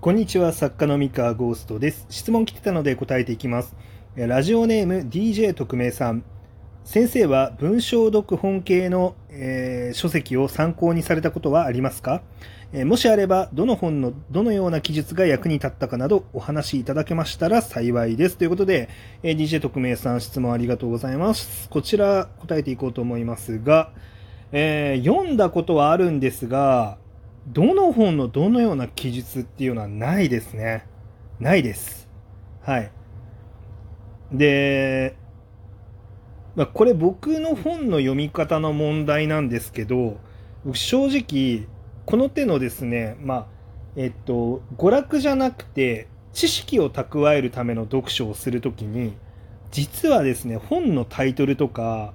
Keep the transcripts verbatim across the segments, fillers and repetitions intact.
こんにちは、作家のミカゴーストです。質問来てたので答えていきます。ラジオネーム ディージェー 特命さん、先生は文章読本系の、えー、書籍を参考にされたことはありますか？えー、もしあればどの本のどのような記述が役に立ったかなどお話しいただけましたら幸いです、ということで、えー、ディージェー 特命さん、質問ありがとうございます。こちら答えていこうと思いますが、えー、読んだことはあるんですが、どの本のどのような記述っていうのはないですね。ないです。はい。で、まあ、これ僕の本の読み方の問題なんですけど、僕正直、この手のですね、まあ、えっと、娯楽じゃなくて、知識を蓄えるための読書をするときに、実はですね、本のタイトルとか、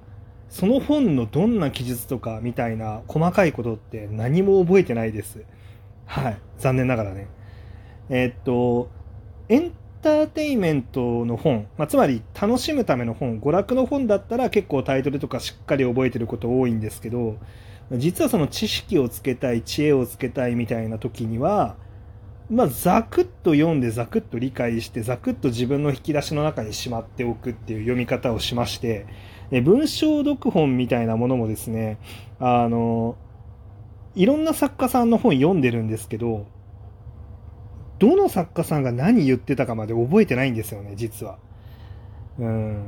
その本のどんな記述とかみたいな細かいことって何も覚えてないです。はい。残念ながらね。えー、っと、エンターテインメントの本、まあ、つまり楽しむための本、娯楽の本だったら結構タイトルとかしっかり覚えてること多いんですけど、実はその知識をつけたい、知恵をつけたいみたいな時には、まあ、ざくっと読んで、ざくっと理解して、ざくっと自分の引き出しの中にしまっておくっていう読み方をしまして、文章読本みたいなものもですね、あの、いろんな作家さんの本読んでるんですけど、どの作家さんが何言ってたかまで覚えてないんですよね、実は。うん。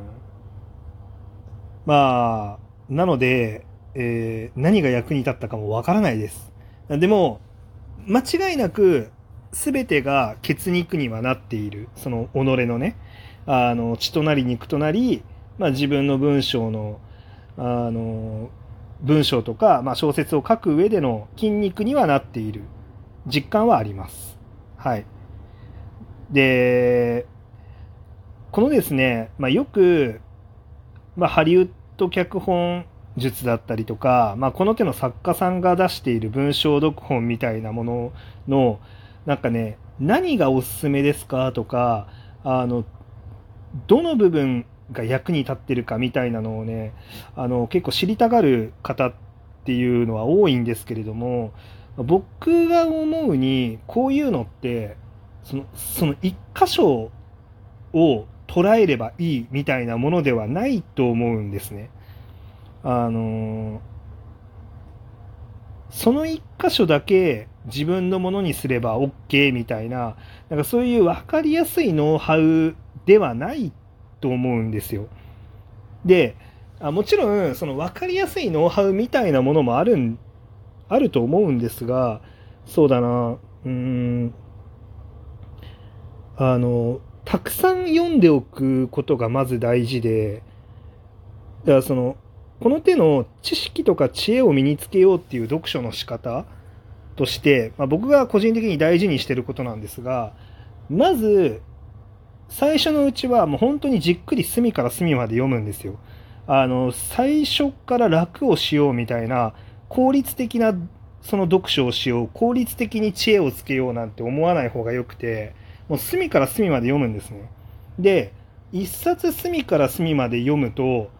まあ、なので、えー、何が役に立ったかもわからないです。でも、間違いなく、全てが血肉にはなっている、その己のね、あの血となり肉となり、まあ、自分の文章の、あの文章とか、まあ、小説を書く上での筋肉にはなっている実感はあります。はい。で、このですね、まあ、よく、まあ、ハリウッド脚本術だったりとか、まあ、この手の作家さんが出している文章読本みたいなもののなんかね、何がおすすめですかとか、あのどの部分が役に立ってるかみたいなのをね、あの結構知りたがる方っていうのは多いんですけれども、僕が思うにこういうのってその、その一箇所を捉えればいいみたいなものではないと思うんですね。あのその一箇所だけ自分のものにすれば OK みたいな、なんかそういう分かりやすいノウハウではないと思うんですよ。で、あ、もちろんその分かりやすいノウハウみたいなものもあるん、あると思うんですが、そうだな、うーん、あの、たくさん読んでおくことがまず大事で、だからその、この手の知識とか知恵を身につけようっていう読書の仕方として、まあ、僕が個人的に大事にしてることなんですが、まず最初のうちはもう本当にじっくり隅から隅まで読むんですよ。あの最初から楽をしようみたいな、効率的なその読書をしよう、効率的に知恵をつけようなんて思わない方がよくて、もう隅から隅まで読むんですね。で、一冊隅から隅まで読むと、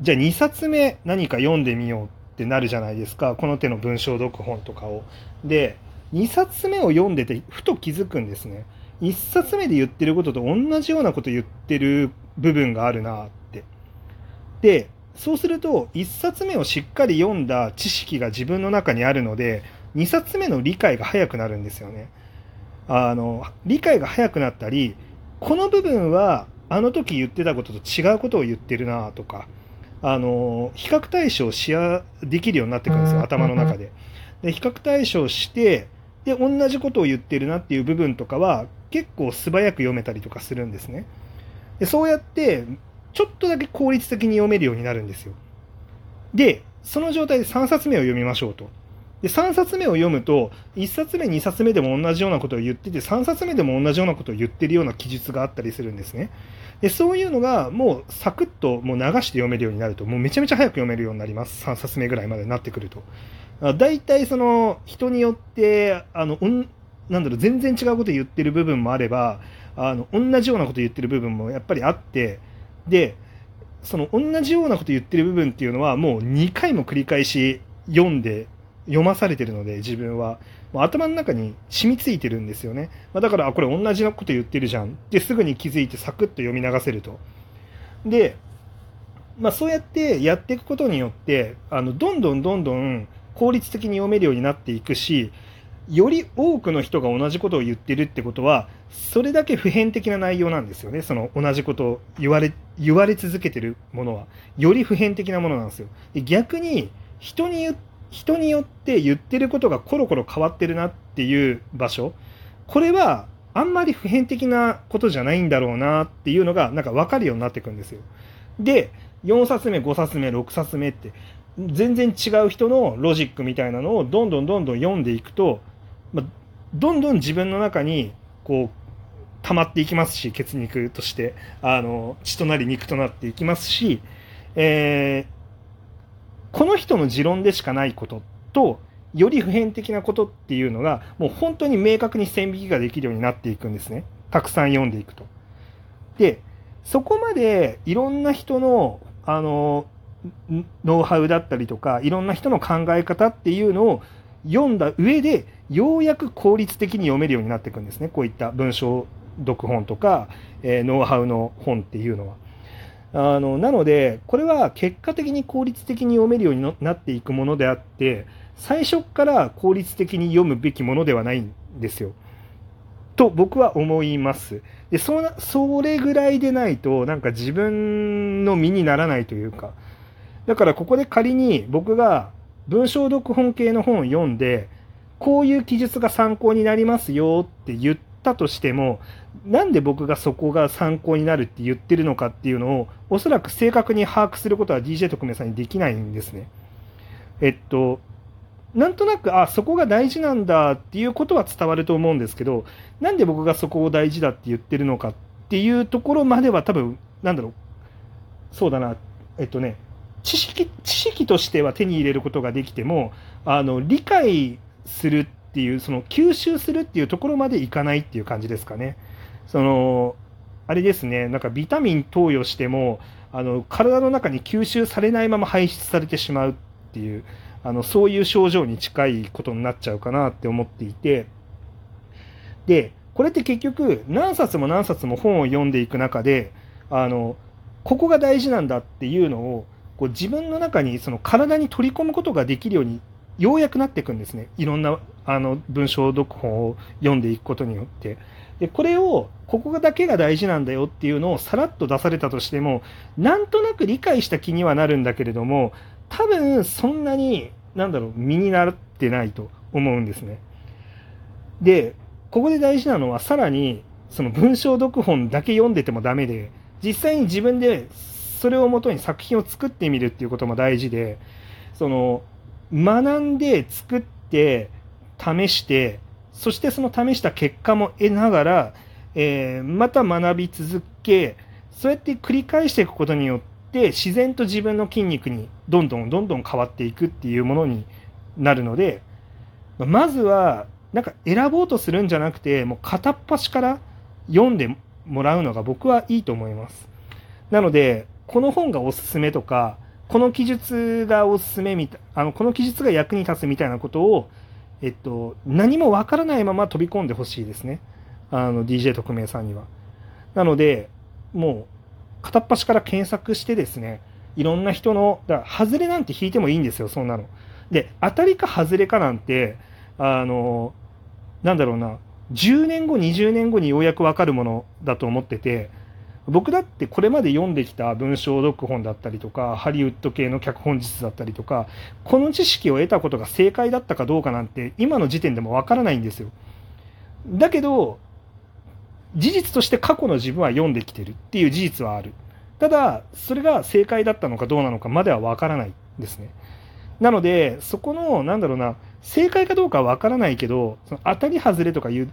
じゃあにさつめ何か読んでみようってなるじゃないですか、この手の文章読本とかを。で、にさつめを読んでてふと気づくんですね。いっさつめで言ってることと同じようなこと言ってる部分があるなって。で、そうするといっさつめをしっかり読んだ知識が自分の中にあるので、にさつめの理解が早くなるんですよね。あの理解が早くなったり、この部分はあの時言ってたことと違うことを言ってるなとか、あの比較対象しやできるようになってくるんですよ、頭の中で。で、比較対象して、で同じことを言ってるなっていう部分とかは結構素早く読めたりとかするんですね。で、そうやってちょっとだけ効率的に読めるようになるんですよ。で、その状態でさんさつめを読みましょうと。で、さんさつめを読むといっさつめにさつめでも同じようなことを言ってて、さんさつめでも同じようなことを言ってるような記述があったりするんですね。で、そういうのがもうサクッともう流して読めるようになると、もうめちゃめちゃ早く読めるようになります。さんさつめぐらいまでになってくると、だいたいその人によって、あのなんだろう、全然違うこと言ってる部分もあれば、あの同じようなこと言ってる部分もやっぱりあって、でその同じようなこと言ってる部分っていうのはもうにかいも繰り返し読んで読まされてるので、自分はもう頭の中に染みついてるんですよね。まあ、だからあこれ同じなこと言ってるじゃんってすぐに気づいてサクッと読み流せると。で、まあ、そうやってやっていくことによってあのどんどんどんどん効率的に読めるようになっていくし、より多くの人が同じことを言ってるってことはそれだけ普遍的な内容なんですよね。その同じことを言われ、言われ続けてるものはより普遍的なものなんですよ。で逆に人に言って人によって言ってることがコロコロ変わってるなっていう場所、これはあんまり普遍的なことじゃないんだろうなっていうのがなんか分かるようになってくんですよ。でよんさつめごさつめろくさつめって全然違う人のロジックみたいなのをどんどんどんどん読んでいくと、まあ、どんどん自分の中にこう溜まっていきますし、血肉としてあの血となり肉となっていきますし、えーこの人の持論でしかないこととより普遍的なことっていうのがもう本当に明確に線引きができるようになっていくんですね。たくさん読んでいくと。で、そこまでいろんな人のあのノウハウだったりとかいろんな人の考え方っていうのを読んだ上でようやく効率的に読めるようになっていくんですね。こういった文章読本とか、えー、ノウハウの本っていうのは。あのなのでこれは結果的に効率的に読めるようになっていくものであって、最初から効率的に読むべきものではないんですよと僕は思います。で そ, それぐらいでないとなんか自分の身にならないというか、だからここで仮に僕が文章読本系の本を読んでこういう記述が参考になりますよって言ってだとしても、なんで僕がそこが参考になるって言ってるのかっていうのをおそらく正確に把握することは ディージェー 特命さんにできないんですね。えっとなんとなくあそこが大事なんだっていうことは伝わると思うんですけど、なんで僕がそこを大事だって言ってるのかっていうところまでは多分なんだろうそうだなえっとね知識知識としては手に入れることができても、あの理解するっていうその吸収するっていうところまでいかないっていう感じですかね。そのあれですね、なんかビタミン投与してもあの体の中に吸収されないまま排出されてしまうっていうあのそういう症状に近いことになっちゃうかなって思っていて、でこれって結局何冊も何冊も本を読んでいく中であのここが大事なんだっていうのをこう自分の中にその体に取り込むことができるようにようやくなっていくんですね。いろんなあの文章読本を読んでいくことによって。でこれをここだけが大事なんだよっていうのをさらっと出されたとしても、なんとなく理解した気にはなるんだけれども、多分そんなになんだろう身になってないと思うんですね。でここで大事なのはさらにその文章読本だけ読んでてもダメで、実際に自分でそれをもとに作品を作ってみるっていうことも大事で、その学んで作って試してそしてその試した結果も得ながら、えー、また学び続け、そうやって繰り返していくことによって自然と自分の筋肉にどんどんどんどん変わっていくっていうものになるので、まずはなんか選ぼうとするんじゃなくてもう片っ端から読んでもらうのが僕はいいと思います。なのでこの本がおすすめとかこの記述がおすすめみたいあのこの記述が役に立つみたいなことを、えっと、何もわからないまま飛び込んでほしいですね、あの ディージェー 特命さんには。なのでもう片っ端から検索してですね、いろんな人のだから外れなんて引いてもいいんですよ、そんなので。当たりか外れかなんてあのなんだろうなじゅうねんごにじゅうねんごにようやくわかるものだと思ってて、僕だってこれまで読んできた文章読本だったりとかハリウッド系の脚本術だったりとか、この知識を得たことが正解だったかどうかなんて今の時点でもわからないんですよ。だけど事実として過去の自分は読んできてるっていう事実はある。ただそれが正解だったのかどうなのかまではわからないですね。なのでそこのなんだろうな正解かどうかはわからないけど、その当たり外れとかいう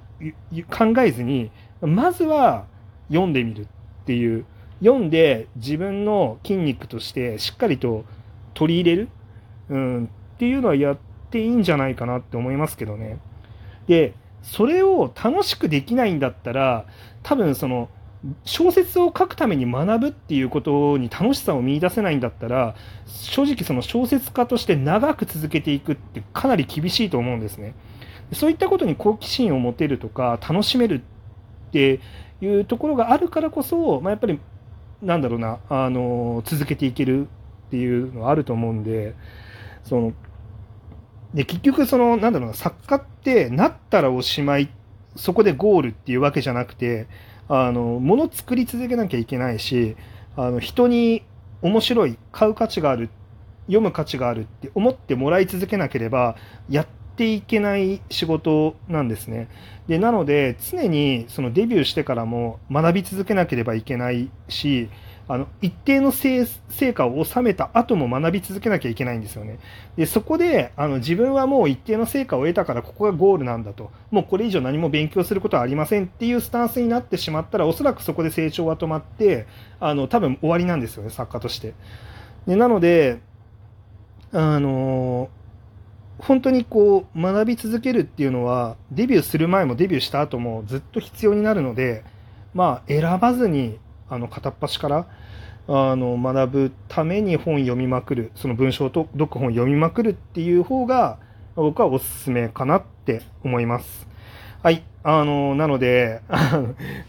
考えずにまずは読んでみるっていう読んで自分の筋肉としてしっかりと取り入れる、うん、っていうのはやっていいんじゃないかなって思いますけどね。でそれを楽しくできないんだったら、多分その小説を書くために学ぶっていうことに楽しさを見出せないんだったら、正直その小説家として長く続けていくってかなり厳しいと思うんですね。そういったことに好奇心を持てるとか楽しめるっていうところがあるからこそ、まあ、やっぱりなんだろうな、あの続けていけるっていうのはあると思うんで、そので結局そのなんだろうな、作家ってなったらおしまい、そこでゴールっていうわけじゃなくて、あの物作り続けなきゃいけないし、あの人に面白い、買う価値がある、読む価値があるって思ってもらい続けなければやっていけない仕事なんですね。でなので常にそのデビューしてからも学び続けなければいけないし、あの一定の成果を収めた後も学び続けなきゃいけないんですよね。でそこであの自分はもう一定の成果を得たからここがゴールなんだと、もうこれ以上何も勉強することはありませんっていうスタンスになってしまったら、おそらくそこで成長は止まって、あの多分終わりなんですよね、作家として。でなのであの本当にこう学び続けるっていうのは、デビューする前もデビューした後もずっと必要になるので、まあ選ばずにあの片っ端からあの学ぶために本読みまくる、その文章と読本読みまくるっていう方が僕はおすすめかなって思います。はい、あのなので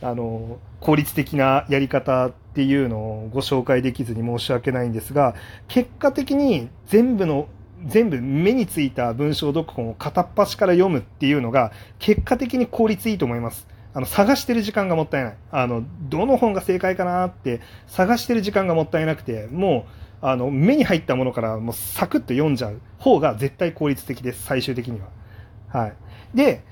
あの効率的なやり方っていうのをご紹介できずに申し訳ないんですが、結果的に全部の全部目についた文章読本を片っ端から読むっていうのが結果的に効率いいと思います。あの探してる時間がもったいない。あのどの本が正解かなって探してる時間がもったいなくて、もうあの目に入ったものからもうサクッと読んじゃう方が絶対効率的です、最終的には。はい、で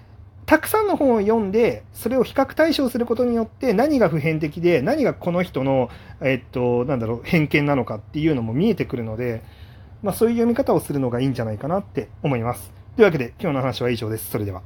たくさんの本を読んで、それを比較対象することによって何が普遍的で何がこの人の、えっと、なんだろう偏見なのかっていうのも見えてくるので、まあ、そういう読み方をするのがいいんじゃないかなって思います。というわけで今日の話は以上です。それでは。